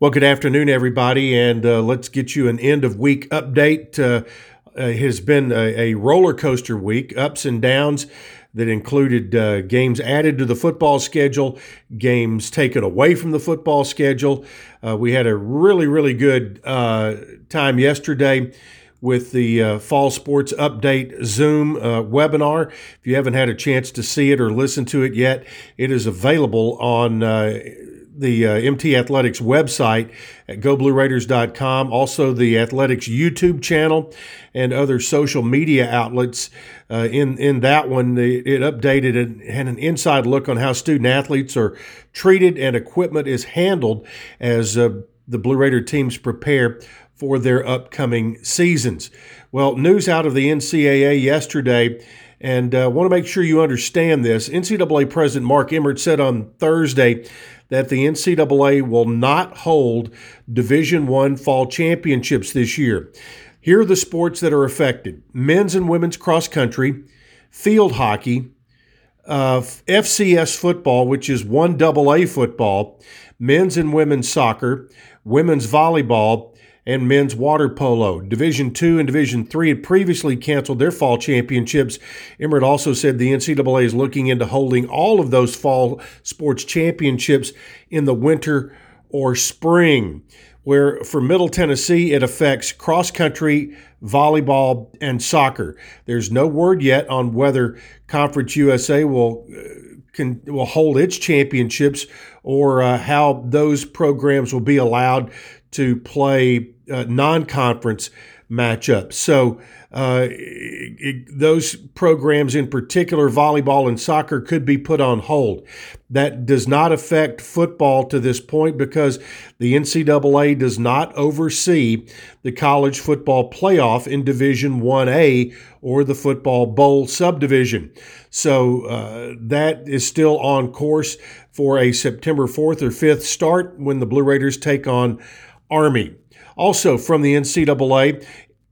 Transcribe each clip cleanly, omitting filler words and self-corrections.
Well, good afternoon, everybody, and let's get you an end-of-week update. It has been a roller coaster week, ups and downs that included games added to the football schedule, games taken away from the football schedule. We had a really, really good time yesterday with the Fall Sports Update Zoom webinar. If you haven't had a chance to see it or listen to it yet, it is available on the MT Athletics website at GoBlueRaiders.com, also the Athletics YouTube channel and other social media outlets. In that one, it updated and had an inside look on how student-athletes are treated and equipment is handled as the Blue Raider teams prepare for their upcoming seasons. Well, news out of the NCAA yesterday, and I want to make sure you understand this. NCAA President Mark Emmert said on Thursday that the NCAA will not hold Division I fall championships this year. Here are the sports that are affected: men's and women's cross country, field hockey, FCS football, which is 1AA football, men's and women's soccer, women's volleyball, and men's water polo. Division II and Division III had previously canceled their fall championships. Emmert also said the NCAA is looking into holding all of those fall sports championships in the winter or spring, where for Middle Tennessee, it affects cross country, volleyball, and soccer. There's no word yet on whether Conference USA will hold its championships or how those programs will be allowed to play non-conference matchups. So those programs in particular, volleyball and soccer, could be put on hold. That does not affect football to this point because the NCAA does not oversee the college football playoff in Division 1A or the football bowl subdivision. So that is still on course for a September 4th or 5th start when the Blue Raiders take on Army. Also from the NCAA,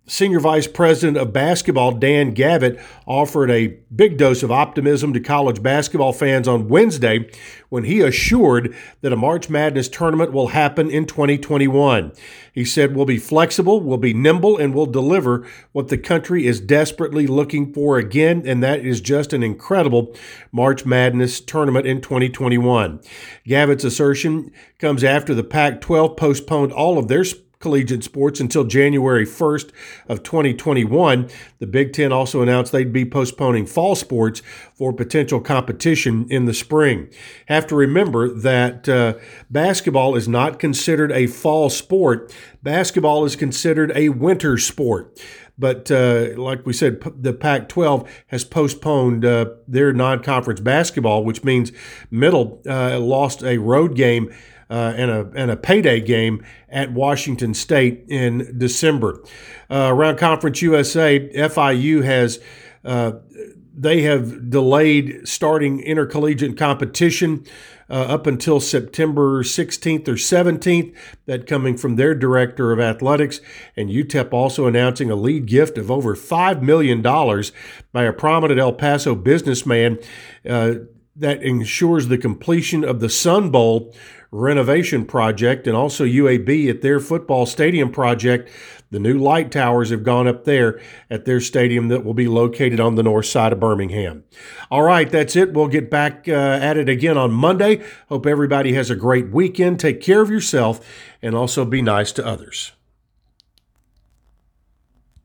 Senior Vice President of Basketball Dan Gavitt offered a big dose of optimism to college basketball fans on Wednesday when he assured that a March Madness tournament will happen in 2021. He said, "We'll be flexible, we'll be nimble, and we'll deliver what the country is desperately looking for again, and that is just an incredible March Madness tournament in 2021. Gavitt's assertion comes after the Pac-12 postponed all of their collegiate sports until January 1st of 2021. The Big Ten also announced they'd be postponing fall sports for potential competition in the spring. Have to remember that basketball is not considered a fall sport. Basketball is considered a winter sport. But like we said, the Pac-12 has postponed their non-conference basketball, which means Middle lost a road game and a payday game at Washington State in December. Around Conference USA, FIU has they have delayed starting intercollegiate competition up until September 16th or 17th, that coming from their director of athletics, and UTEP also announcing a lead gift of over $5 million by a prominent El Paso businessman that ensures the completion of the Sun Bowl renovation project, and also UAB at their football stadium project. The new light towers have gone up there at their stadium that will be located on the north side of Birmingham. All right, that's it. We'll get back at it again on Monday. Hope everybody has a great weekend. Take care of yourself and also be nice to others.